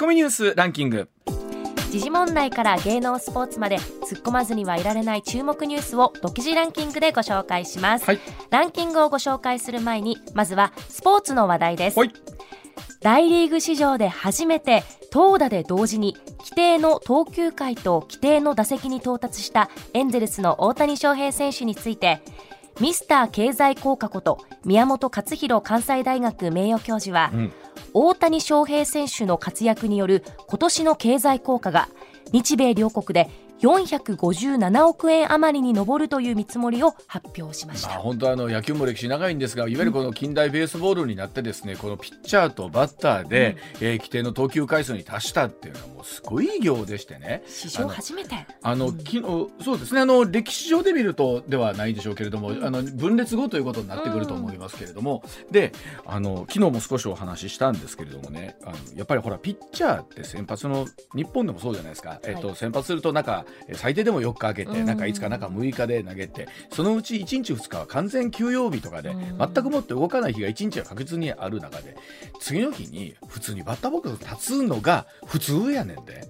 コミニュースランキング。時事問題から芸能スポーツまで突っ込まずにはいられない注目ニュースを独自ランキングでご紹介します、はい、ランキングをご紹介する前にまずはスポーツの話題です。大リーグ史上で初めて投打で同時に規定の投球回と規定の打席に到達したエンゼルスの大谷翔平選手について、ミスター経済効果こと宮本勝弘関西大学名誉教授は、大谷翔平選手の活躍による今年の経済効果が日米両国で457億円余りに上るという見積もりを発表しました。本当は野球も歴史長いんですが、いわゆるこの近代ベースボールになってですね、このピッチャーとバッターで、規定の投球回数に達したっていうのはもうすごい偉業でしてね、史上初めて昨日そうですね、歴史上で見るとではないでしょうけれども、分裂後ということになってくると思いますけれども、で昨日も少しお話ししたんですけれどもね、やっぱりほらピッチャーって先発の日本でもそうじゃないですか、先発すると最低でも4日空けて、中5日中6日で投げて、そのうち1日2日は完全休養日とかで全くもって動かない日が1日は確実にある中で、次の日に普通にバッターボックスに立つのが普通やねんで、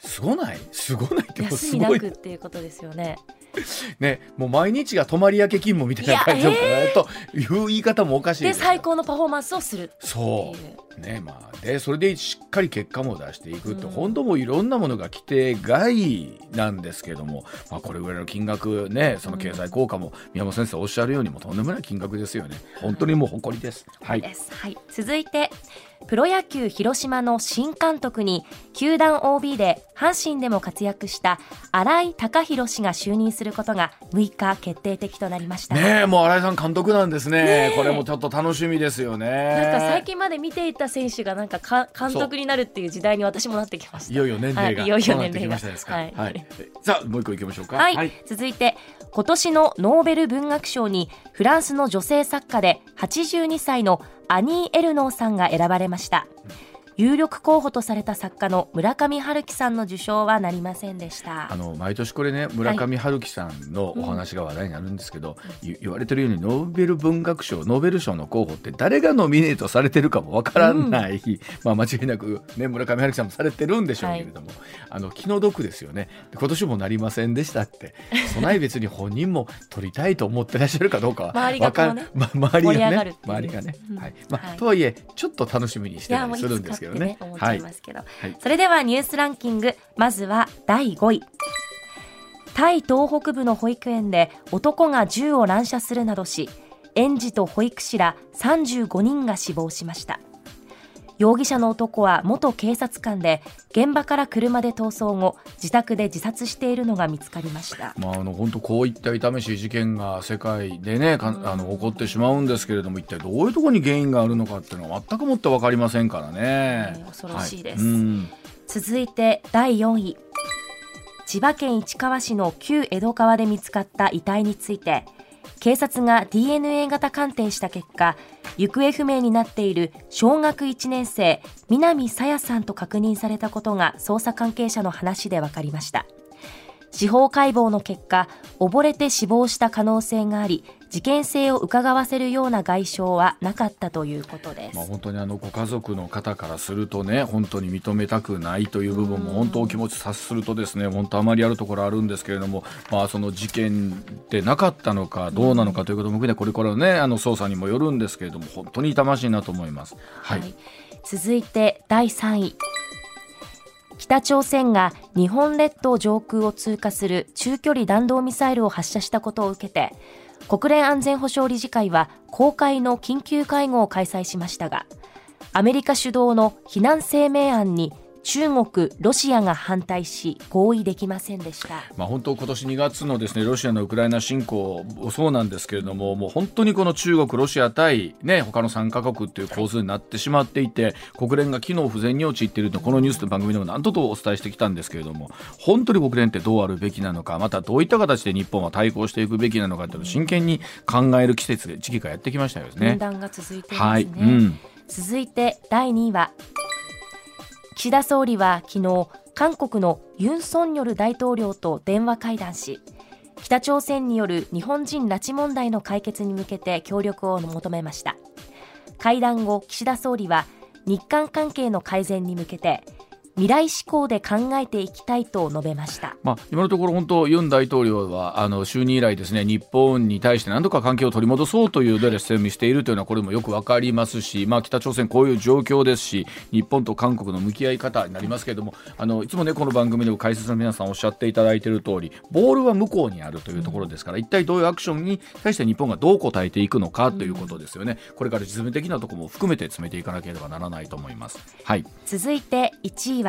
すごないってすごい休みなくっていうことですよねね、もう毎日が泊まり明け勤務みたいな感じだという言い方もおかしいです。で最高のパフォーマンスをするっていうそう、ね、でそれでしっかり結果も出していくって、本当もういろんなものが規定外なんですけども、これぐらいの金額ね、その経済効果も宮本先生おっしゃるようにもとんでもない金額ですよね。本当にもう誇りです、続いてプロ野球広島の新監督に球団 OB で阪神でも活躍した新井貴弘氏が就任することが6日決定的となりました。もう新井さん監督なんです ね。これもちょっと楽しみですよね。なんか最近まで見ていた選手がなんか監督になるっていう時代に私もなってきました。いよいよ年齢がそうなってきましたですか。さあもう一個いきましょうか、続いて今年のノーベル文学賞にフランスの女性作家で82歳のアニー・エルノーさんが選ばれました。有力候補とされた作家の村上春樹さんの受賞はなりませんでした。毎年これね、村上春樹さんのお話が話題になるんですけど、言われてるようにノーベル文学賞ノーベル賞の候補って誰がノミネートされてるかもわからない、間違いなく、村上春樹さんもされてるんでしょうけれども、気の毒ですよね。今年もなりませんでしたって備え別に本人も取りたいと思ってらっしゃるかどうかは周りがこうね、とはいえちょっと楽しみにしてたりするんですけどね、思っちゃいますけど、それではニュースランキング、まずは第5位。タイ東北部の保育園で男が銃を乱射するなどし、園児と保育士ら35人が死亡しました。容疑者の男は元警察官で、現場から車で逃走後、自宅で自殺しているのが見つかりました。本当こういった痛めしい事件が世界で、起こってしまうんですけれども、一体どういうところに原因があるのかっていうのは全くもって分かりませんからね、恐ろしいです、続いて第4位。千葉県市川市の旧江戸川で見つかった遺体について、警察が DNA 型鑑定した結果、行方不明になっている小学1年生南朝芽さんと確認されたことが捜査関係者の話で分かりました。司法解剖の結果、溺れて死亡した可能性があり、事件性を伺わせるような外傷はなかったということです。本当にご家族の方からするとね、本当に認めたくないという部分も本当お気持ち察するとですね、本当あまりあるところあるんですけれども、その事件でなかったのかどうなのかということも含めて、これからね、捜査にもよるんですけれども、本当に痛ましいなと思います、続いて第3位。北朝鮮が日本列島上空を通過する中距離弾道ミサイルを発射したことを受けて、国連安全保障理事会は公開の緊急会合を開催しましたが、アメリカ主導の非難声明案に中国、ロシアが反対し合意できませんでした、本当今年2月のですね、ロシアのウクライナ侵攻もそうなんですけれども、もう本当にこの中国、ロシア対、他の3カ国という構図になってしまっていて、国連が機能不全に陥っていると、このニュースの番組でも何度とお伝えしてきたんですけれども、本当に国連ってどうあるべきなのか、またどういった形で日本は対抗していくべきなのかというのを真剣に考える季節で時期がやってきましたよね。分断が続いていますね、続いて第2位は、岸田総理は昨日、韓国のユン・ソンニョル大統領と電話会談し、北朝鮮による日本人拉致問題の解決に向けて協力を求めました。会談後、岸田総理は日韓関係の改善に向けて未来志向で考えていきたいと述べました。今のところ本当ユン大統領は就任以来ですね、日本に対して何とか関係を取り戻そうという努力をしているというのはこれもよくわかりますし、北朝鮮こういう状況ですし、日本と韓国の向き合い方になりますけれども、いつもねこの番組でも解説の皆さんおっしゃっていただいている通り、ボールは向こうにあるというところですから、一体どういうアクションに対して日本がどう応えていくのかということですよね。これから実務的なところも含めて詰めていかなければならないと思います。はい。続いて1位。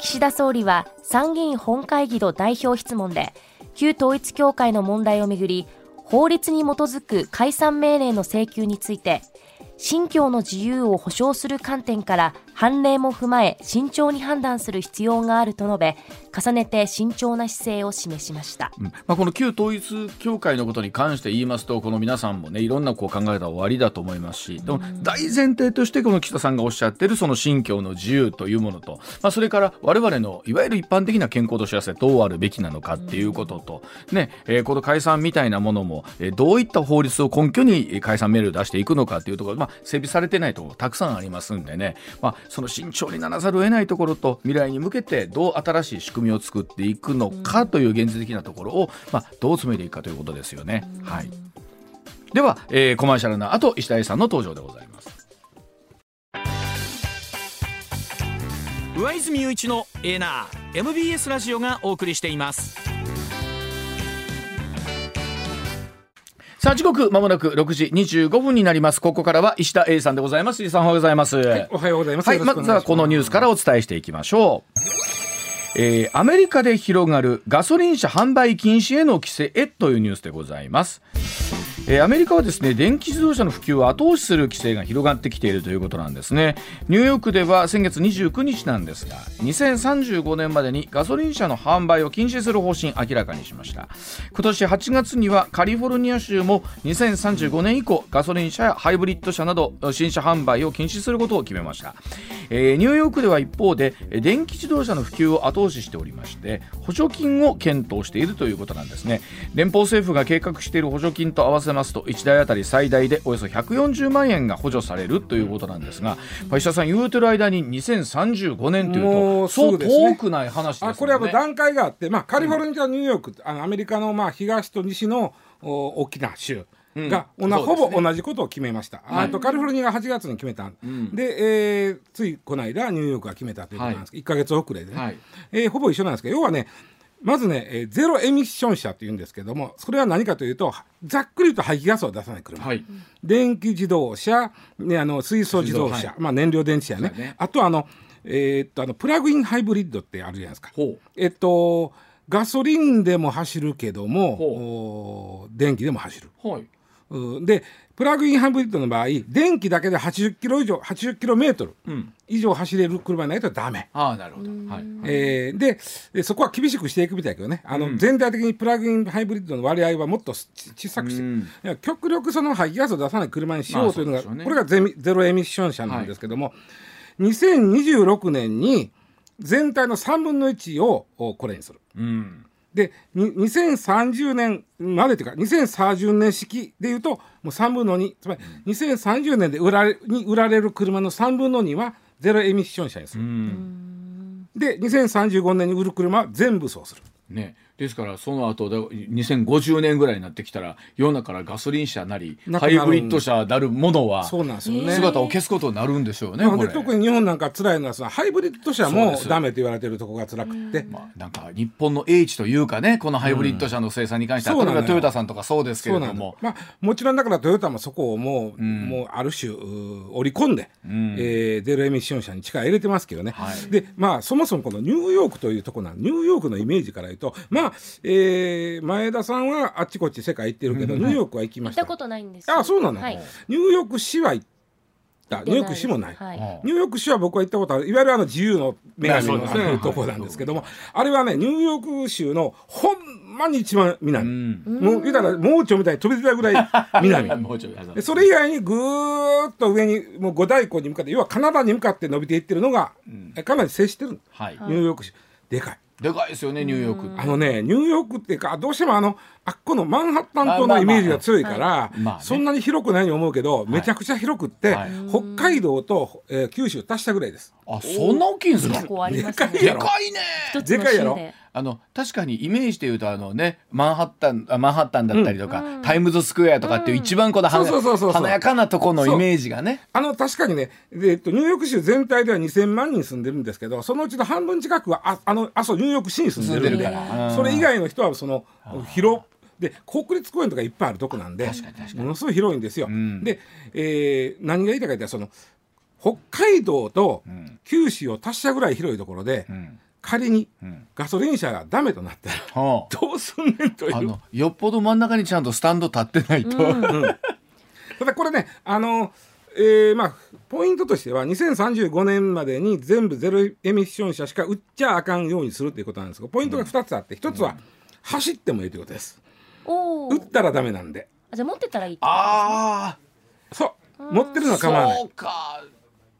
岸田総理は参議院本会議の代表質問で旧統一教会の問題をめぐり法律に基づく解散命令の請求について信教の自由を保障する観点から判例も踏まえ慎重に判断する必要があると述べ、重ねて慎重な姿勢を示しました。この旧統一教会のことに関して言いますと、この皆さんもねいろんな考え方はおありだと思いますし、でも大前提としてこの岸田さんがおっしゃっているその信教の自由というものと、それから我々のいわゆる一般的な健康と幸せどうあるべきなのかっていうことと、この解散みたいなものもどういった法律を根拠に解散命令を出していくのかというところ、整備されてないところたくさんありますんでね、その慎重にならざるを得ないところと未来に向けてどう新しい仕組みを作っていくのかという現実的なところを、どう詰めていくかということですよね。はい、では、コマーシャルの後石田英さんの登場でございます。上泉雄一のエナー MBS ラジオがお送りしています。さあ時刻まもなく6時25分になります。ここからは石田英さんでございます。石田さんおはようございます。はい、おはようございます。はい、まずはこのニュースからお伝えしていきましょう。アメリカで広がるガソリン車販売禁止への規制へというニュースでございます。アメリカはですね、電気自動車の普及を後押しする規制が広がってきているということなんですね。ニューヨークでは先月29日なんですが、2035年までにガソリン車の販売を禁止する方針を明らかにしました。今年8月にはカリフォルニア州も2035年以降ガソリン車やハイブリッド車など新車販売を禁止することを決めました。ニューヨークでは一方で電気自動車の普及を後押ししておりまして、補助金を検討しているということなんですね。連邦政府が計画している補助金と合わせますと1台あたり最大でおよそ140万円が補助されるということなんですが、石田さん言うてる間に2035年というとそう遠くない話ですよね。これは段階があって、カリフォルニア、ニューヨーク、アメリカの東と西の大きな州が、ほぼ同じことを決めました。カリフォルニアが8月に決めた、で、ついこの間ニューヨークが決めたということなんですけど、1ヶ月遅れで、ほぼ一緒なんですけど、要はねまずね、ゼロエミッション車というんですけども、それは何かというとざっくり言うと排気ガスを出さない車、電気自動車、水素自動車、燃料電池やね、あとはプラグインハイブリッドってあるじゃないですか。ガソリンでも走るけども電気でも走る、でプラグインハイブリッドの場合電気だけで80キロ以上80キロメートル以上走れる車にないとダメ。なるほど。でそこは厳しくしていくみたいだけどね、全体的にプラグインハイブリッドの割合はもっと小さくして、極力その排気ガスを出さない車にしようというのが、これがゼロエミッション車なんですけども、2026年に全体の3分の1をこれにする。で2030年までというか2030年式でいうともう3分の2、つまり2030年で売られる車の3分の2はゼロエミッション車にする。で2035年に売る車は全部そうする、ですからその後で2050年ぐらいになってきたら世の中からガソリン車なりハイブリッド車なるものは姿を消すことになるんでしょうね。これ特に日本なんか辛いのはそのハイブリッド車もダメと言われてるところが辛くって、なんか日本の英知というかね、このハイブリッド車の生産に関しては、例えばトヨタさんとかそうですけれども、もちろんだからトヨタもそこをもうある種織り込んで、ゼロエミッション車に力入れてますけどね。でそもそもこのニューヨークというところ、ニューヨークのイメージから言うと前田さんはあっちこっち世界行ってるけど、ニューヨークは行きました。行ったことないんですよ。そうなの、ニューヨーク市は行った。ニューヨーク市もない。ニューヨーク市は僕は行ったことある。いわゆる自由の女神のとこなんですけども、あれはねニューヨーク州のほんまに一番南。もう言うたら盲腸みたいに飛び出たぐらい南。それ以外にぐーっと上にもう五大湖に向かって、要はカナダに向かって伸びていってるのがかなり接してる。ニューヨーク市でかい。でかいですよねニューヨーク。あのねニューヨークっていうかどうしてもあっこのマンハッタン島のイメージが強いからそんなに広くないように思うけどめちゃくちゃ広くって北海道と九州足したぐらいです。あ、そんな大きいんですか。でかいやろ。でかいやろ。確かにイメージでいうとねマンハッタンだったりとかタイムズスクエアとかっていう一番この華やかなとこのイメージがね。確かにねニューヨーク州全体では2000万人住んでるんですけどそのうちの半分近くはあそうニューヨーク市に住んでるからそれ以外の人はその広で国立公園とかいっぱいあるとこなんでものすごい広いんですよ。で何が言いたかったら北海道と九州を足したぐらい広いところで仮にガソリン車がダメとなったらどうすんねんというよっぽど真ん中にちゃんとスタンド立ってないと。ただこれねポイントとしては2035年までに全部ゼロエミッション車しか売っちゃあかんようにするということなんですがポイントが2つあって1つは走ってもいいということです。売ったらダメなんで。じゃあ持ってったらいいってことですね。ああ、そう持ってるのは構わない。そうか、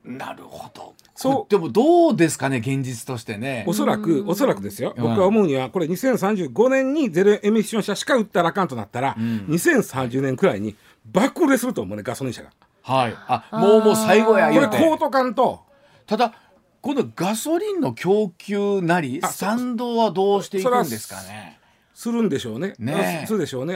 なるほど。そうでもどうですかね現実としてね。おそらくですよ、僕は思うにはこれ2035年にゼロエミッション車しか売ったらあかんとなったら、2030年くらいに爆売れすると思うねガソリン車が。はい、もう最後や言うてこれコート感とただこのガソリンの供給なりスタンドはどうしていくんですかね。するんでしょうね。するでしょうね。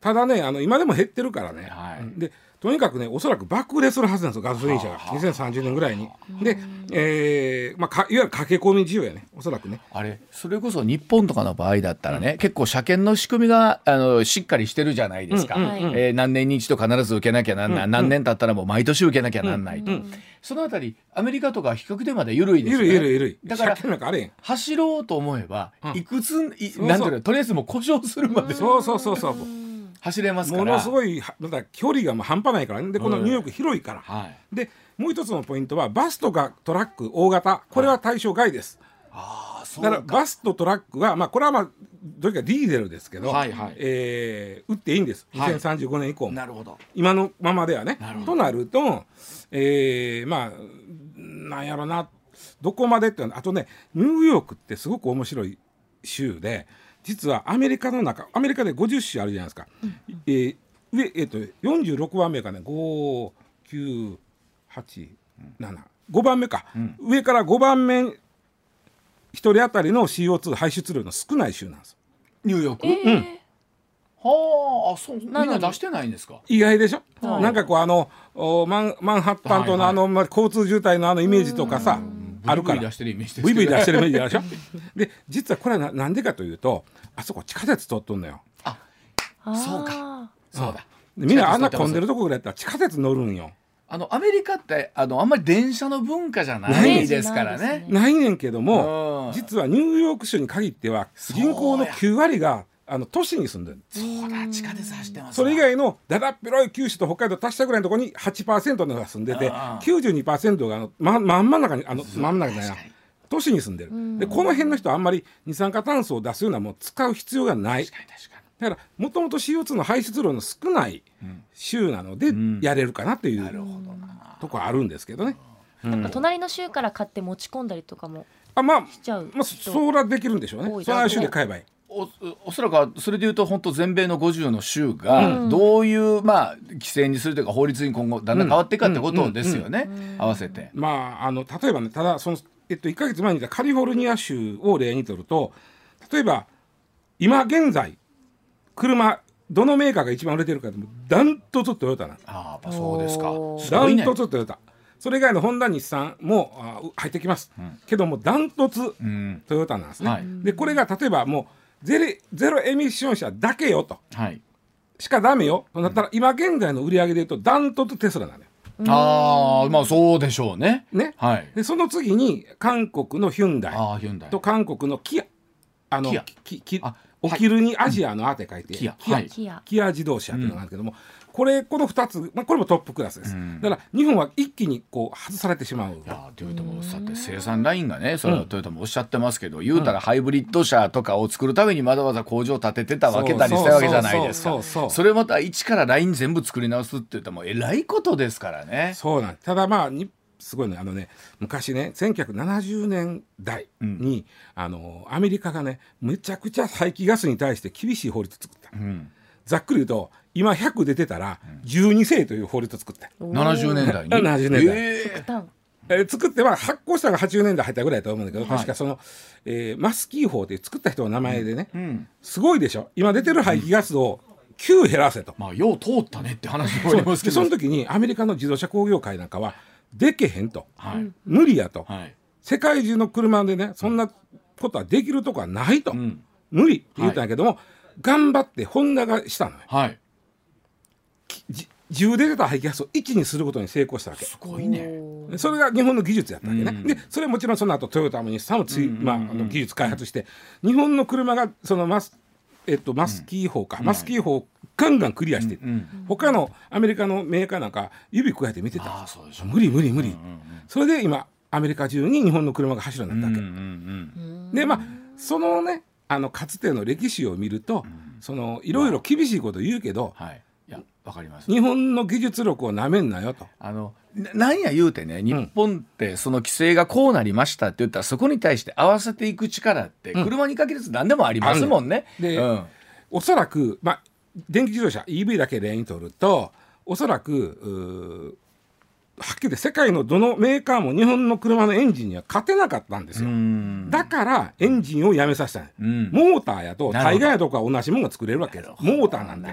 ただね今でも減ってるからね、はい、でとにかくねおそらく爆売れするはずなんですよガソリン車が2030年ぐらいに。で、いわゆる駆け込み需要やねおそらくね。あれそれこそ日本とかの場合だったらね、結構車検の仕組みがしっかりしてるじゃないですか、何年に一度必ず受けなきゃなんない、何年経ったらもう毎年受けなきゃなんないと、そのあたりアメリカとか比較でまだ緩いですよね。緩いだから走ろうと思えば、いくつなんていうのとりあえずもう故障するまでそう走れますから、ものすごいだ距離がもう半端ないからね。でこのニューヨーク広いから、はい、でもう一つのポイントはバスとかトラック大型これは対象外です、だからバスとトラックは、これはどれかディーゼルですけど、打っていいんです2035年以降も、なるほど今のままではね。となると、なんやろなどこまでっていうの。あとねニューヨークってすごく面白い州で実はアメリカで50州あるじゃないですか、46番目がね5番目か、上から5番目1人当たりの CO2 排出量の少ない州なんですニューヨーク。はあ、そうみんな出してないんですか。意外でしょ。なんかこうマンハッタン島の交通渋滞のイメージとかさあるからブイブイ出してるイメージでしょ。で実はこれはなんでかというとあそこ地下鉄通っとんのよ。あ、そうかそうだ。みんなあんな混んでるとこぐらいだったら地下鉄乗るんよ。アメリカってあんまり電車の文化じゃないですからね。ないねんけども実はニューヨーク州に限っては人口の9割が都市に住んでる。そうだ地下鉄走ってます。それ以外のだだっ広い九州と北海道足したぐらいのところに 8% の人が住んでて 92% が真ん中じゃない都市に住んでる。でこの辺の人はあんまり二酸化炭素を出すようなものを使う必要がない。だからもともと CO2 の排出量の少ない州なのでやれるかなというところあるんですけどね。なんか隣の州から買って持ち込んだりとかもしちゃう。それはできるんでしょうね。その州で買えばいい。おそらくはそれでいうと本当全米の50の州がどういう規制にするというか法律に今後だんだん変わっていくかってことですよね合わせて。例えばねただ1ヶ月前に言ったカリフォルニア州を例にとると例えば今現在車どのメーカーが一番売れてるかってダントツトヨタなんです。ああそうですか。ダントツトヨタ。それ以外のホンダ日産も入ってきますけどもダントツトヨタなんですね。でこれが例えばもうゼロエミッション車だけよと、はい、しかダメよとなったら、今現在の売り上げでいうとダントツテスラなのよ。そうでしょうね。でその次に韓国のヒュンダイと韓国のキアお昼にアジアのアって書いてキア自動車っていうのがあるけども、この2つ、これもトップクラスです。だから日本は一気にこう外されてしまう。いやトヨタも生産ラインがね、それはトヨタもおっしゃってますけど、言うたらハイブリッド車とかを作るためにわざわざ工場を建ててたわけたりしたわけじゃないですか。それまた一からライン全部作り直すって言ったらもうえらいことですからね。そうなん。ただすごいね、昔ね1970年代に、アメリカがねめちゃくちゃ排気ガスに対して厳しい法律を作った、ざっくり言うと今100出てたら12世という法律を作った、70年代に70年代、作っては発行したのが80年代入ったぐらいだと思うんだけど、確かその、マスキー法で作った人の名前でね、すごいでしょ、今出てる排気ガスを9減らせと、よう通ったねって話もありますけど、その時にアメリカの自動車工業会なんかはでけへんと、無理やと、世界中の車でねそんなことはできるとこはないと、無理って言ったんやけども、頑張ってホンダがしたのよ、10で出た排気ガスを1にすることに成功したわけ。すごいね。それが日本の技術やったわけね、でそれはもちろんその後トヨタも日産も技術開発して、日本の車がそのマスキー法か、マスキー法をガンガンクリアして、他のアメリカのメーカーなんか指くわえて見てた、無理無理無理、それで今アメリカ中に日本の車が走るようになったわけ、でそのねかつての歴史を見ると、いろいろ厳しいこと言うけど、わかります。日本の技術力をなめんなよと。なんや言うてね、日本ってその規制がこうなりましたって言ったら、そこに対して合わせていく力って車に限らず何でもありますもんね。で、おそらく、電気自動車 EV だけ例にとると、おそらくはっきり世界のどのメーカーも日本の車のエンジンには勝てなかったんですよ。だからエンジンをやめさせた、モーターやと大概やとか同じものが作れるわけです。モーターなんで、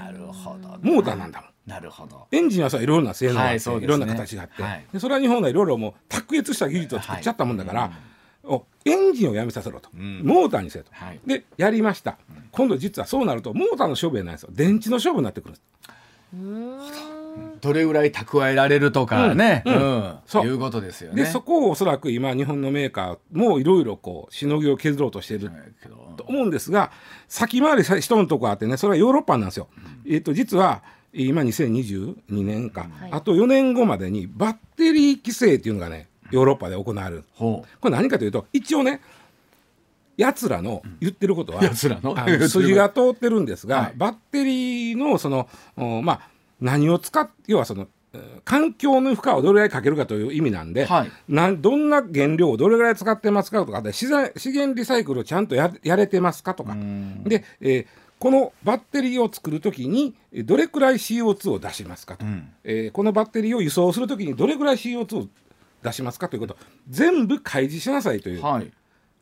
モーターなんだもん。なるほど。エンジンはさ、いろんな性能があって、いろんな形があって、それは日本がいろいろもう卓越した技術を作っちゃったもんだから、エンジンをやめさせろと、モーターにせと、でやりました。今度実はそうなるとモーターの勝負じゃないですよ、電池の勝負になってくるんです。どれぐらい蓄えられるとかね、いうことですよね。でそこをおそらく今日本のメーカーもいろいろこうしのぎを削ろうとしていると思うんですが、先回りしたのとこあってね、それはヨーロッパなんですよ。実は今2022年か、あと4年後までにバッテリー規制っていうのがねヨーロッパで行われる。これ何かというと、一応ねやつらの言ってることは筋が通ってるんですが、バッテリーのその何を使って、要はその環境の負荷をどれぐらいかけるかという意味なんで、どんな原料をどれぐらい使ってますかとか、資源リサイクルをちゃんと やれてますかとかで、このバッテリーを作るときにどれくらい CO2 を出しますかと、このバッテリーを輸送するときにどれくらい CO2 を出しますかということを全部開示しなさいという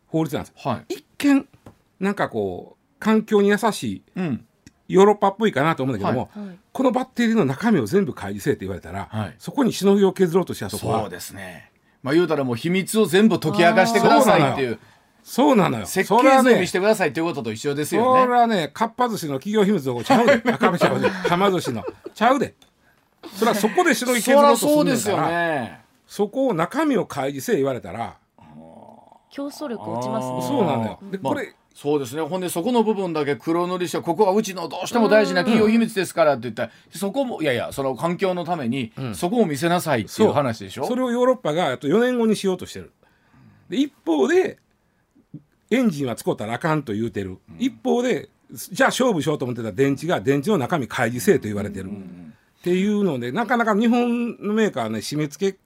法律なんです、一見なんかこう環境に優しい、ヨーロッパっぽいかなと思うんだけども、このバッテリーの中身を全部開示せえって言われたら、そこにしのぎを削ろうとしたとこはそうですね。言うたらもう秘密を全部解き明かしてくださいっていう、そうなのよ、設計図にしてくださいっていうことと一緒ですよね。それはね、かっぱ寿司の企業秘密のちゃうで、かま寿司のちゃうで、それはそこでしのぎ削ろうとするんだから、 そこを中身を開示せえ言われたら競争力落ちますね。そうなのよ。でこれそうですね。ほんでそこの部分だけ黒塗りして、ここはうちのどうしても大事な企業秘密ですからって言ったら、そこもいやいや、その環境のためにそこを見せなさいっていう話でしょ。それをヨーロッパがあと4年後にしようとしてる。で一方でエンジンは使ったらあかんと言うてる、一方でじゃあ勝負しようと思ってた電池が電池の中身開示せえと言われてる、っていうのでなかなか日本のメーカーはね締め付け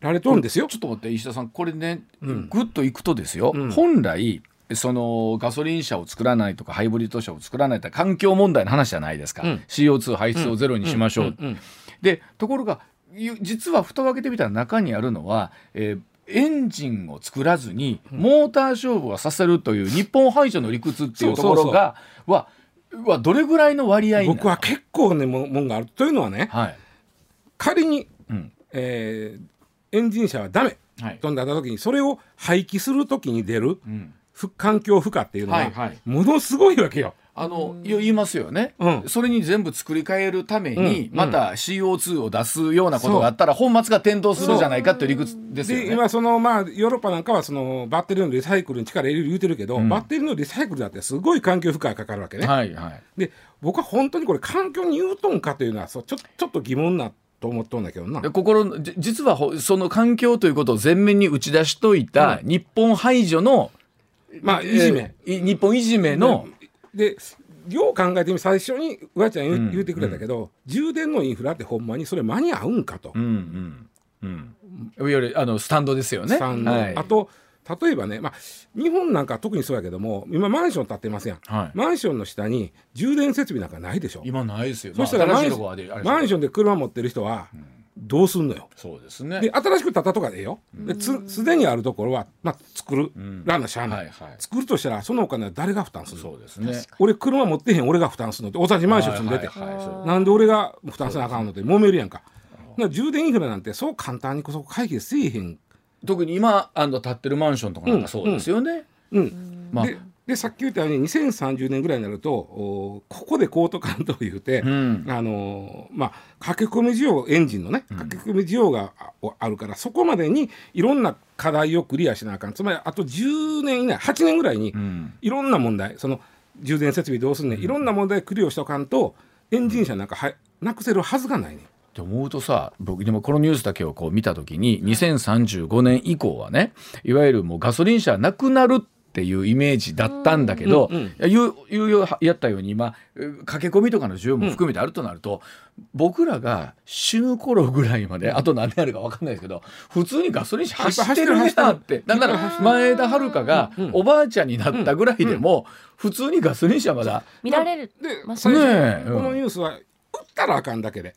られとるんですよ。ちょっと待って石田さん、これねグッといくとですよ、本来そのガソリン車を作らないとかハイブリッド車を作らないとか環境問題の話じゃないですか、CO2 排出をゼロにしましょう、でところが実は蓋を開けてみたら中にあるのは、エンジンを作らずにモーター勝負はさせるという日本排除の理屈っていうところがはどれぐらいの割合なのか。僕は結構ねもんがあるというのはね、仮に、エンジン車はダメとんだ時にそれを廃棄する時に出る、環境負荷っていうのはものすごいわけよ。言いますよね、それに全部作り変えるためにまた CO2 を出すようなことがあったら本末が転倒するじゃないかという理屈ですよね。で今その、ヨーロッパなんかはそのバッテリーのリサイクルに力入れる言うてるけど、バッテリーのリサイクルだってすごい環境負荷がかかるわけね、で僕は本当にこれ環境に言うとんかというのはちょっと疑問なと思っとんだけどな。実はその環境ということを前面に打ち出しといた日本排除のいじめ、日本いじめのでよう考えてみ、最初にうわちゃん言うてくれたけど、充電のインフラってほんまにそれ間に合うんかと、よりスタンドですよね。スタンド、はい、あと例えばね、まあ、日本なんか特にそうやけども、今マンション建ってますやん、はい、マンションの下に充電設備なんかないでしょ。今ないですよ。そしたらマンションで車持ってる人はどうすんのよ。そうですね。で新しく建ったとかでよ、すでにあるところは、まあ、作るらなしゃあない、はいはい、作るとしたらそのお金は誰が負担するの。そうですね。俺車持ってへん、俺が負担するのって、同じマンション住んでて、はいはいはい、なんで俺が負担せなあかんのって揉めるやんか。充電インフラなんてそう簡単にこそ解決せえへん。特に今建ってるマンションとかなんかそうですよね、うんうんうん。まあ、でさっき言ったように2030年ぐらいになるとここでコート関東いうて、うんまあ、駆け込み需要、エンジンのね駆け込み需要があるから、そこまでにいろんな課題をクリアしなあかん。つまりあと10年以内、8年ぐらいにいろんな問題、その充電設備どうすんねん、いろんな問題クリアしとかんとエンジン車なんかなくせるはずがないねんと思うとさ、僕でもこのニュースだけをこう見たときに、2035年以降はね、いわゆるもうガソリン車なくなるっていうイメージだったんだけど、やったように今駆け込みとかの需要も含めてあるとなると、僕らが死ぬ頃ぐらいまで、あと何年あるか分かんないですけど、普通にガソリン車走ってるねなって。なんなら前田遥がおばあちゃんになったぐらいでも普通にガソリン車まだ見られる。このニュースは打ったらあかんだけで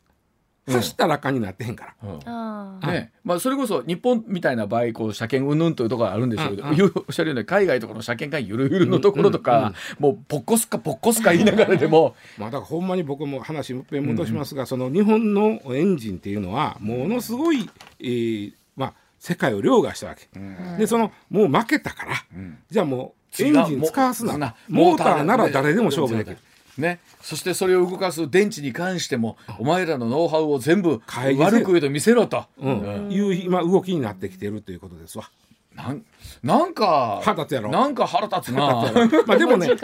走ったらかになってへんから、うんうんねまあ、それこそ日本みたいな場合こう車検うんぬんというところがあるんでしょうけど、おっしゃるように海外とかの車検がゆるゆるのところとか、うんうんうん、もうポッコスかポッコスか言いながらでもまあだからほんまに僕も話もっぺん戻しますが、うんうん、その日本のエンジンっていうのはものすごい、まあ、世界を凌駕したわけ、うん、でそのもう負けたから、うん、じゃあもうエンジン使わすな、モーターなら誰でも勝負できるね、そしてそれを動かす電池に関してもお前らのノウハウを全部悪く言うと見せろと、うん、いう今動きになってきているということですわ。なんか腹立つやろ。なんか腹立つな、まあ、でもね最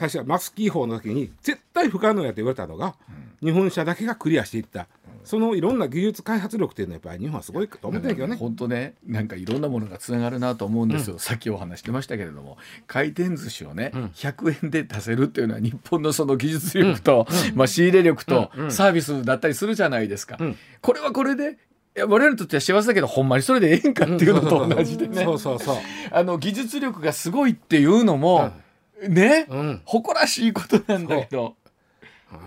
初はマスキー法の時に絶対不可能やと言われたのが、うん、日本車だけがクリアしていった、うん、そのいろんな技術開発力っていうのはやっぱり日本はすごいと思ってるけどね。本当ね、なんかいろんなものがつながるなと思うんですよ、うん、さっきお話してましたけれども、回転寿司をね、うん、100円で出せるっていうのは日本のその技術力と、うんまあ、仕入れ力とサービスだったりするじゃないですか、うんうん、これはこれでいや我々にとっては幸せだけど、ほんまにそれでええんかっていうのと同じでね、技術力がすごいっていうのも、うん、ね、うん、誇らしいことなんだけど、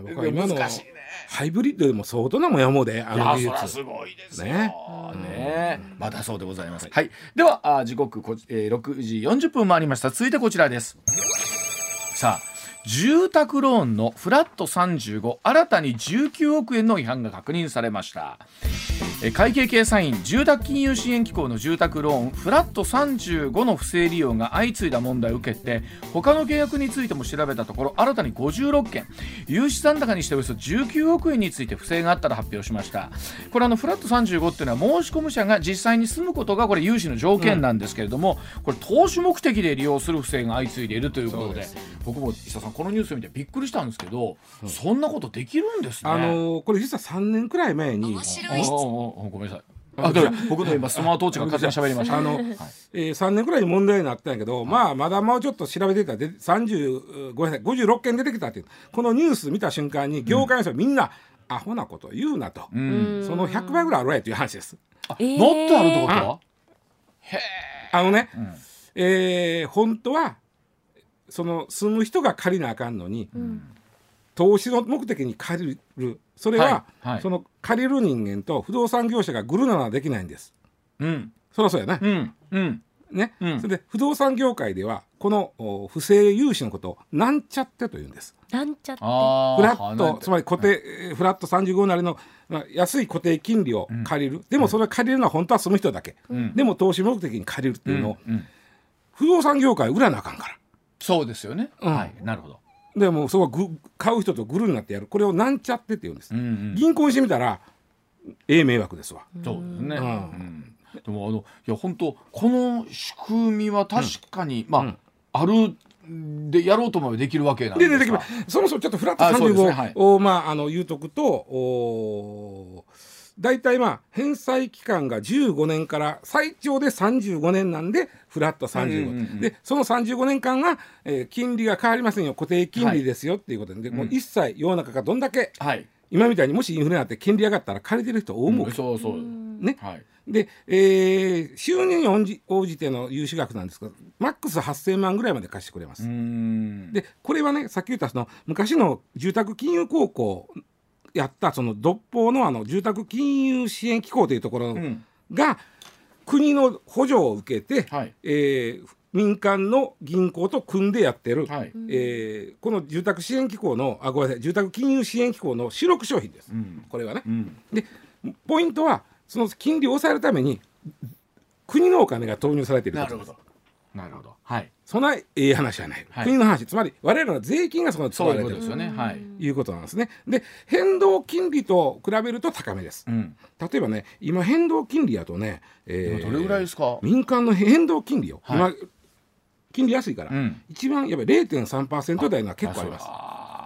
僕は今の難しいね。ハイブリッドでも相当なもんやもうで、あの技術すごいですよ ね、うん、またそうでございます、はいはい、では時刻6時40分回りました。続いてこちらです。さあ、住宅ローンのフラット35、新たに19億円の違反が確認されました。会計検査院住宅金融支援機構の住宅ローンフラット35の不正利用が相次いだ問題を受けて、他の契約についても調べたところ、新たに56件、融資残高にしておよそ19億円について不正があったと発表しました。これフラット35っていうのは申し込む者が実際に住むことがこれ融資の条件なんですけれども、うん、これ投資目的で利用する不正が相次いでいるということ で僕も石田さんこのニュースを見てびっくりしたんですけど、うん、そんなことできるんですね。これ実は3年くらい前に面白い質問、ごめんなさい、あだから僕の今スマートウォッチが勝手に喋りました。はい3年くらいに問題になったんやけど、はい、まあまだもうちょっと調べていたら56件出てきたっていう、このニュース見た瞬間に業界の人みんな、うん、アホなこと言うなと、うん、その100倍ぐらいあるわやという話です。もっとあるってことはへあのね、うん本当はその住む人が借りなあかんのに、うん、投資の目的に借りる、それは、はいはい、その借りる人間と不動産業者がグルなのはできないんです、うん、そりゃそうやな、うんうんねうん、それで不動産業界ではこの不正融資のことをなんちゃってというんです。なんちゃってフラット、つまり固定、はい、フラット35なりの安い固定金利を借りる、うん、でもそれを借りるのは本当は住む人だけ、うん、でも投資目的に借りるっていうのを、うんうん、不動産業界売らなあかんから。そうですよね、うんはい、なるほど。でもそこは買う人とグルになってやる、これをなんちゃってって言うんです、うんうん、銀行にしてみたら迷惑ですわ。そうですね、うんうん、でもいや本当この仕組みは確かに、うんまあうん、あるでやろうと思えばできるわけなんですか。でそもそもちょっとフラット35を、ねはいまあ、言うとくと、だいたいまあ返済期間が15年から最長で35年なんでフラット35、うんうんうん、でその35年間は、金利が変わりませんよ、固定金利ですよっていうことで、はい、もう一切世の中がどんだけ、はい、今みたいにもしインフレになって金利上がったら借りてる人大儲け、うん、そうそう、ね、はい、で、収入に応じての融資額なんですけど、マックス8000万ぐらいまで貸してくれます。うん、でこれはね、さっき言ったその昔の住宅金融公庫やったその独法 の住宅金融支援機構というところが、うん、国の補助を受けて、はい、民間の銀行と組んでやってる、はい、この住宅支援機構のごめんなさい、住宅金融支援機構の主力商品です、うん、これはね、うん、でポイントはその金利を抑えるために国のお金が投入されている。なるほどなるほど、はい、そんな話じゃない、はい、国の話、つまり我々の税金がそこに使われているということなんですね。で変動金利と比べると高めです、うん、例えばね、今変動金利やとね、どれぐらいですか、民間の変動金利を、はい、今金利安いから、うん、一番やっぱり 0.3% 台のは結構あります。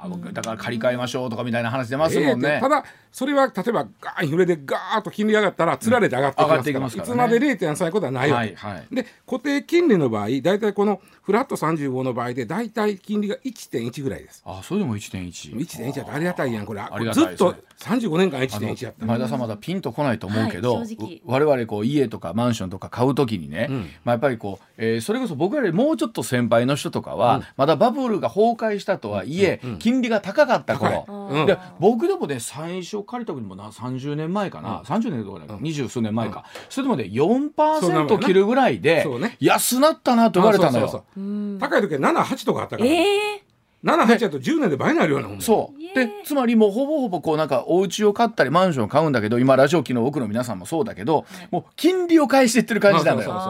僕だから借り換えましょうとかみたいな話出ますもんね。ただそれは例えばガーン揺れでガーッと金利上がったらつられて上がっていきますから、いつまで 0.3 いうことはないわけ、はいはい、で固定金利の場合だいたいこのフラット35の場合でだいたい金利が 1.1 ぐらいです。あ、それでも 1.1 1.1 だったらありがたいやん。これずっと35年間 1.1 やった。前田さんまだピンとこないと思うけど、はい、我々こう家とかマンションとか買うときにね、うん、まあ、やっぱりこう、それこそ僕よりもうちょっと先輩の人とかは、うん、まだバブルが崩壊したとはいえ、うんうん、金利が高かった頃、うん、で僕でもね、最初借りた時もな30年前かな、うん、30年とかね、20数年前か、うん、それでもね 4% 切るぐらいで安なったなと言われたのよ。そうそうそうそう、高い時は 7,8 とかあったから、7,8 だと10年で倍になるようなもんね。そうで、つまりもうほぼほぼこうなんかお家を買ったりマンションを買うんだけど、今ラジオ機の奥の皆さんもそうだけど、もう金利を返していってる感じなんだよ。そうそうそうそう、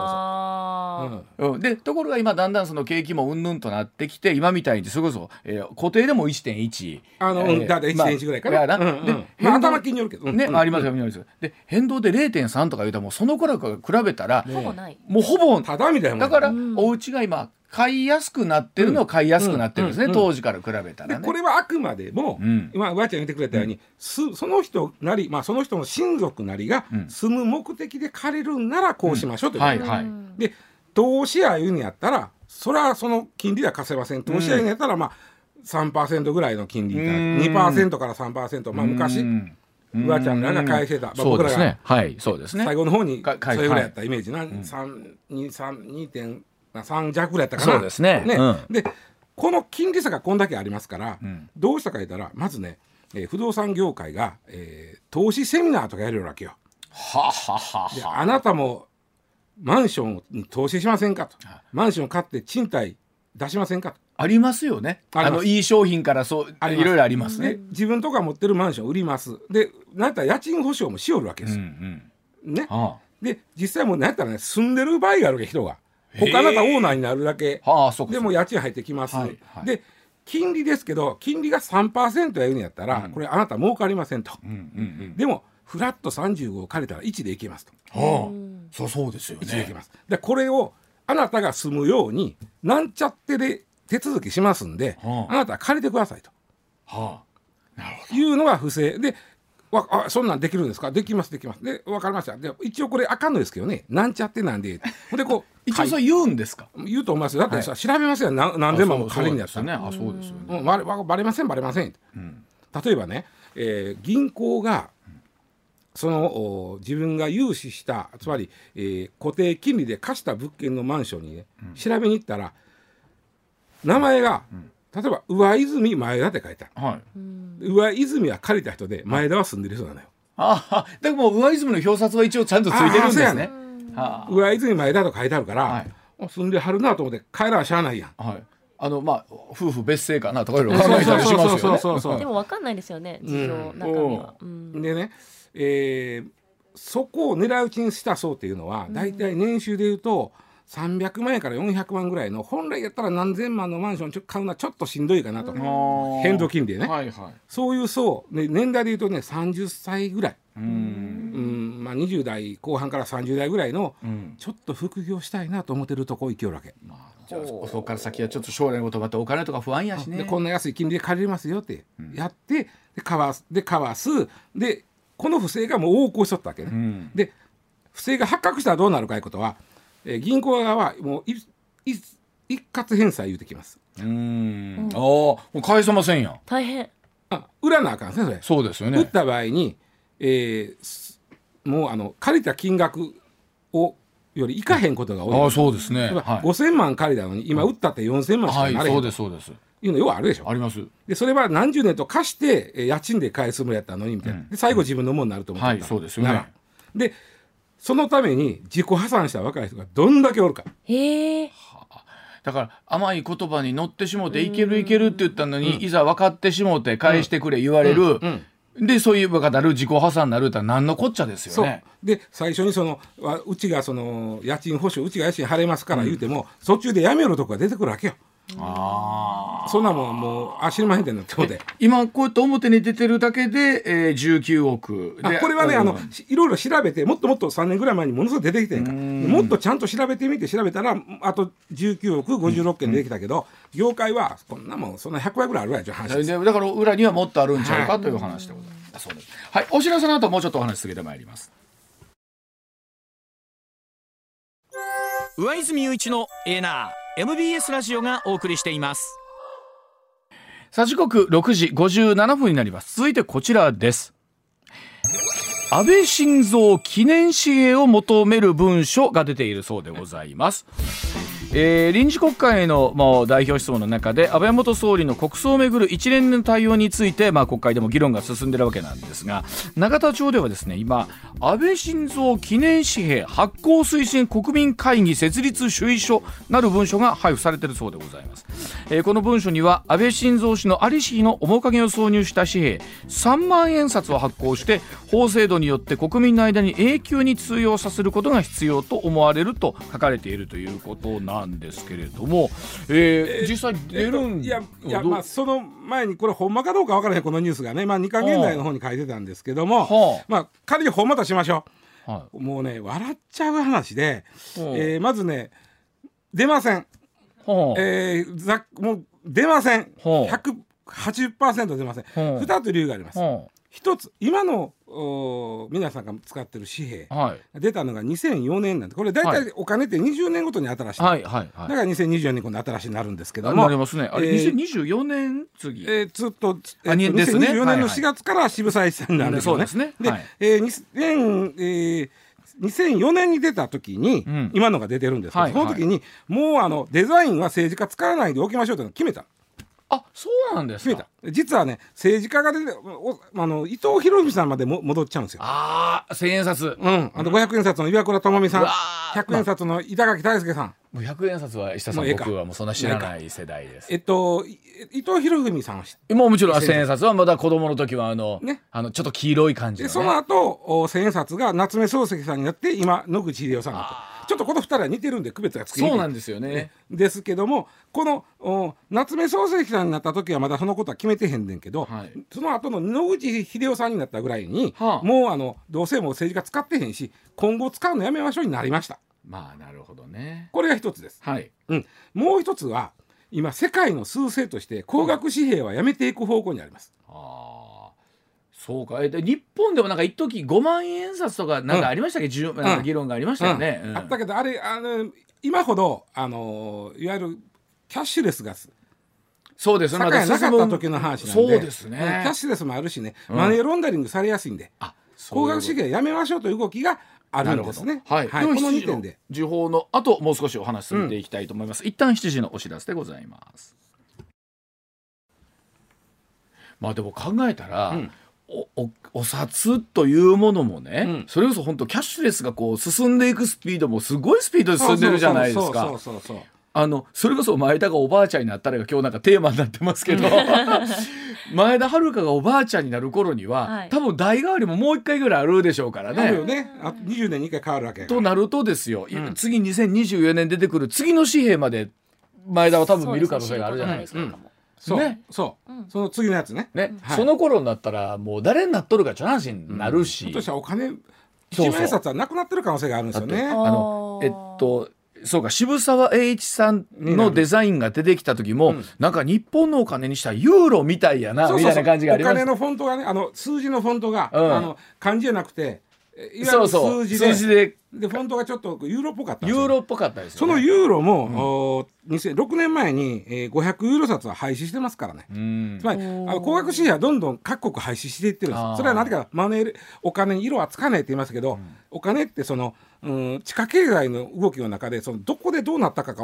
うん、でところが今だんだんその景気もうんぬんとなってきて、今みたいにそれこそ、固定でも 1.1、だって 1.1 ぐらいかな、頭金によるけど、うん、ね、うん、ありますよ、うん、で変動で 0.3 とか言うともうその頃から比べたら、ね、もうほぼただみたいなもんだから、うん、お家が今買いやすくなってるのは買いやすくなってるんですね、うんうんうん、当時から比べたらね。でこれはあくまでも、うん、今わちゃん言ってくれたように、うん、その人なり、まあ、その人の親族なりが住む目的で借りるんならこうしましょうということです、うん、はいはい。で投資やいうのやったらそれはその金利は貸せません。投資やいうのやったら、まあ 3% ぐらいの金利だ、 2% から 3%、 まあ昔うわちゃんらが返してた、まあ、僕らが最後の方にそれぐらいやったイメージな、 2.3 弱ぐらいやったかな。そうですね、うん、でこの金利差がこんだけありますから、うん、どうしたか言ったら、まずね、不動産業界が、投資セミナーとかやるわけよ。はははは。であなたもマンションに投資しませんかと、マンションを買って賃貸出しませんかと。ありますよね、いい商品からそういろいろありますね。自分とか持ってるマンション売ります。でなんやったら家賃保証もしおるわけですよ、うんうん、ね、はあ。で実際もうなんやったらね、住んでる場合があるわけ、人が他の方オーナーになるだけ、はあ、そうかそうか。でも家賃入ってきます、はいはい。で金利ですけど、金利が 3% やるんやったら、うん、これあなた儲かりませんと、うんうんうん、でもフラット35を借りたら1でいけますと、はあ、そうですよね。1でいけます。でこれをあなたが住むようになんちゃってで手続きしますんで、はあ、あなたは借りてくださいと、はあ、なるほどいうのが不正で、あ、そんなんできるんですか。できますできます。で分かりました。で一応これあかんのですけどね、なんちゃってなんででこう一応そう言うんですか。言うと思いますよ。だってさ、はい、調べますよ。何でも借りにやったらバレませんバレません、うん、例えばね、銀行がその自分が融資したつまり、固定金利で貸した物件のマンションに、ね、うん、調べに行ったら名前が、うん、例えば上泉前田って書いてある、はい、上泉は借りた人で前田は住んでる人なのよ。ああ、でも上泉の表札は一応ちゃんとついてるんですね。ああ、上泉前田と書いてあるから、はい、住んではるなと思って帰らはしゃあないやん、はい、まあ、夫婦別姓かなとかいろいろ考えたりしますよね。でも分かんないですよね、事情中身は、うん、でね、そこを狙い撃ちにした層っていうのはだいたい年収でいうと300万円から400万ぐらいの、本来やったら何千万のマンション買うのはちょっとしんどいかなと、変動金利ね、はいはい、そういう層、ね、年代でいうとね30歳ぐらい、うんうん、まあ、20代後半から30代ぐらいの、うん、ちょっと副業したいなと思ってるとこ行きよるわけ、まあ、じゃあそこから先はちょっと将来のことがあってお金とか不安やしね、でこんな安い金利で借りれますよってやって、うん、かわすでこの不正がもう横行しとったわけね、うん、で不正が発覚したらどうなるかいうことは、銀行側はもう一括返済言うてきます。うーん、ああ、もう返せませんやん。大変。あ、売らなあかんですねそれ。そうですよね。売った場合に、もう借りた金額をよりいかへんことが多い。あ、そうですね。5000万借りたのに今売ったって4000万しかなれへん、はい、そうですそうです、いうのよくあるでしょ。あります。でそれは何十年と貸して家賃で返すものやったのにみたいな、で最後自分のものになると思ったんだ、はい、そうですよね。でそのために自己破産した若い人がどんだけおるか。へえ。だから甘い言葉に乗ってしもて、いけるいけるって言ったのに、うん、いざ分かってしもて返してくれ言われる、うんうんうん、でそういう分かなる自己破産になるって何のこっちゃですよね。そうで最初にうちが家賃保証、うちが家賃払いますから言うても、うん、途中でやめろとか出てくるわけよ。あ、そんなもんもう知りまへんてんのってことで、今こうやって表に出てるだけで、19億。でこれはね、いろいろ調べて、もっともっと3年ぐらい前にものすごい出てきてんから、もっとちゃんと調べてみて、調べたらあと19億56件出てきたけど、うん、業界はこんなもんそんな100倍ぐらいあるやん。だから裏にはもっとあるんちゃうか、はい、という話でございます。そうです。はい、お知らせの後もうちょっとお話し続けてまいります。上泉雄一のエナーMBS ラジオがお送りしています。さあ時刻6時57分になります。続いてこちらです。安倍晋三記念紙幣を求める文書が出ているそうでございます。臨時国会への、代表質問の中で安倍元総理の国葬をめぐる一連の対応について、国会でも議論が進んでいるわけなんですが、永田町ではですね、今安倍晋三記念紙幣発行推進国民会議設立主意書なる文書が配布されているそうでございます。この文書には安倍晋三氏のありし日の面影を挿入した紙幣3万円札を発行して、法制度によって国民の間に永久に通用させることが必要と思われると書かれているということなんですけれども、実際出るん、いやその前にこれほんまかどうか分からないこのニュースがね、日刊現代の方に書いてたんですけども、仮にほんまとしましょう、はい、もうね笑っちゃう話で、まずね出ません、もう出ません、 180% 出ません。2つ理由があります。一つ、今の皆さんが使ってる紙幣、はい、出たのが2004年なんで、これ大体お金って20年ごとに新しい、はいはいはい、だから2024年今度新しいになるんですけども、なりますね。あれ2024年次、ずっと、2024年の4月から渋沢栄一さんになるんですよね。2004年に出た時に、うん、今のが出てるんですけど、はいはい、その時にもうデザインは政治家使わないでおきましょうというのを決めた。あ、そうなんですか。実はね、政治家が出て伊藤博文さんまでも戻っちゃうんですよ。ああ、1000円札、うん、500円札の岩倉智美さん、100円札の板垣大輔さん、もう100円札は石田さん、僕はもうそんな知らない世代です。伊藤博文さんは知って、もうもちろん1000円札はまだ子供の時はね、ちょっと黄色い感じの、ね、でその後1000円札が夏目漱石さんになって、今野口英世さんだと。ちょっとこの2人は似てるんで区別がつきにくい。そうなんですよね。ですけども、この夏目漱石さんになった時はまだそのことは決めてへんねんけど、はい、その後の野口英世さんになったぐらいに、はあ、もうどうせもう政治家使ってへんし、今後使うのやめましょうになりました。まあなるほどね。これが一つです。はい。うん。もう一つは、今世界の趨勢として高額紙幣はやめていく方向にあります。はあ。そうか。で日本でもなんか一時5万円札とかなんかありましたっけ、うん、なんか議論がありましたよね、うんうん、あったけど、あれ今ほどいわゆるキャッシュレスがそうですね、社会なかった時の話なんで、そうですね、キャッシュレスもあるしね、マネーロンダリングされやすいんで、高額資源やめましょうという動きがあるんですね。はい、はい、この2点で時報の後もう少しお話し進めていきたいと思います、うん、一旦7時のお知らせでございます。でも考えたら、うん、お札というものもね、うん、それこそ本当キャッシュレスがこう進んでいくスピードもすごいスピードで進んでるじゃないですか。それこそ前田がおばあちゃんになったらが今日なんかテーマになってますけど前田遥がおばあちゃんになる頃には、はい、多分代替わりももう1回ぐらいあるでしょうからね。あるよね。あと20年に1回変わるわけとなるとですよ、うん、次2024年出てくる次の紙幣まで前田は多分見る可能性があるじゃないですか。その次のやつね、はい、その頃になったらもう誰になっとるかちょっと話になるし、としたらお金一万円札はなくなってる可能性があるんですよね。そうか、渋沢栄一さんのデザインが出てきた時も、うん、なんか日本のお金にしたらユーロみたいやな、そうそうそうみたいな感じがあります。お金のフォントがね、数字のフォントが、漢字じゃなくていわゆる数字ででフォントがちょっとユーロっぽかったんですよ、ね、ユーロっぽかったですよね。そのユーロも、うん、2006年前に500ユーロ札は廃止してますからね。うんつまり高額紙幣はどんどん各国廃止していってるんです。それは何かマネーお金に色はつかないって言いますけど、うん、お金ってその、うん、地下経済の動きの中でそのどこでどうなったかが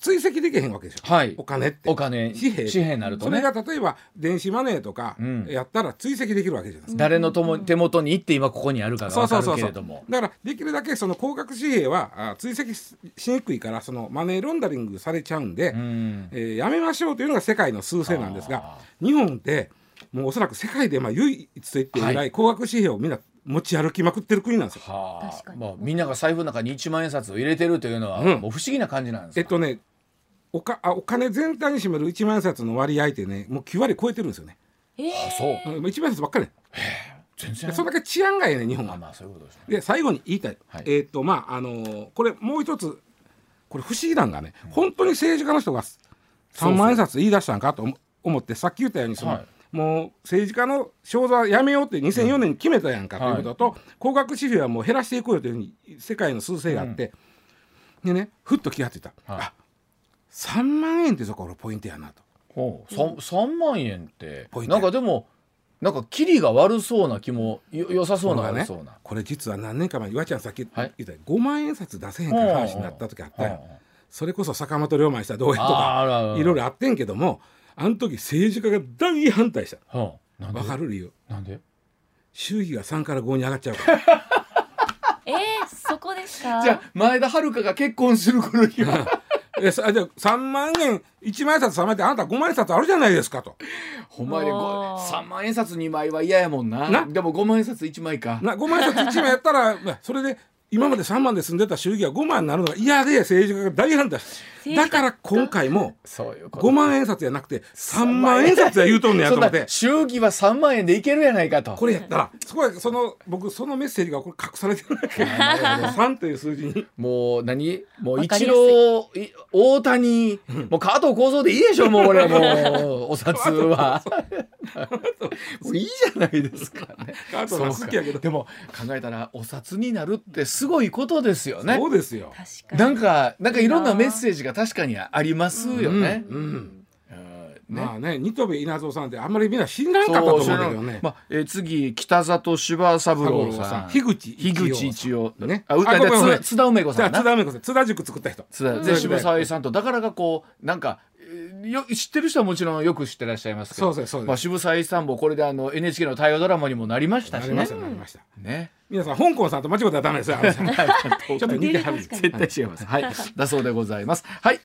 追跡できへんわけでしょ、はい、お金ってお金紙幣になるとね、それが例えば電子マネーとかやったら追跡できるわけじゃないですか、うん、誰の手元に行って今ここにあるかが分かるけれども、そうそうそうそう、だからできるだけその高額紙幣は追跡しにくいからそのマネーロンダリングされちゃうんで、うんやめましょうというのが世界の趨勢なんですが、日本ってもうおそらく世界でまあ唯一といって以来高額紙幣をみんな持ち歩きまくってる国なんですよ。は確かに、まあ、みんなが財布の中に1万円札を入れてるというのは、うん、もう不思議な感じなんですか。ねお金全体に占める1万円札の割合ってねもう9割超えてるんですよね。そう1万円札ばっかり、ね、全然それだけ治安がいいね日本は。まあそういうことですね。で最後に言いたい、はい、まあこれもう一つこれ不思議なんだね、うん、本当に政治家の人が3万円札言い出したんかと思ってさっき言ったようにその、はいもう政治家の肖像はやめようって2004年に決めたやんかということと、うんはい、高額紙幣はもう減らしていこうよというふうに世界の趨勢があって、うん、でねふっと気がついた、はい、あ3万円ってそこのポイントやなと。ほう 3万円ってなんかでもなんかキリが悪そうな気も良さそうな悪そうな、ね、これ実は何年か前岩ちゃんさっき言った、はい、5万円札出せへんから話になった時あったよ。それこそ坂本龍馬にした動画とかいろいろあってんけどもあの時政治家が大反対した、はあ、分かる理由なんで衆議が3から5に上がっちゃうからそこですか。じゃあ前田遥が結婚する頃には3万円1万円札3枚ってあなた5万円札あるじゃないですかと。ほんまに3万円札2枚は嫌やもん なでも5万円札1枚かな5万円札1枚やったらそれで今まで3万で住んでた衆議は5万になるのが嫌で政治家が大反対だから今回も5万円札じゃなくて3万円札や言うとんねやと思って衆議は3万円でいけるやないかと。これやったらそこはその僕そのメッセージがこれ隠されてるだけ3という数字にもう何もうイチロー大谷もう加藤構造でいいでしょもうこれはもうお札はもういいじゃないですかね。加藤が好きやけどでも考えたらお札になるってすごいことですよね。そうですよ。なんかいろんなメッセージが確かにありますよね。まあね、新渡戸稲造さんってあんまりみんな知らなかったと思うんだけどね。まあ次北里柴三郎さん、樋口一葉ね、津田梅子さん、津田塾作った人、渋沢さんとだからがこうなんか。知ってる人はもちろんよく知ってらっしゃいますけど、まあ、渋沢栄一さんもこれでNHK の大河ドラマにもなりましたしね。ね皆さん香港さんと間違ってはダメですよ。ちょっと似てはる絶対違います。はい、だそうでございます。はい。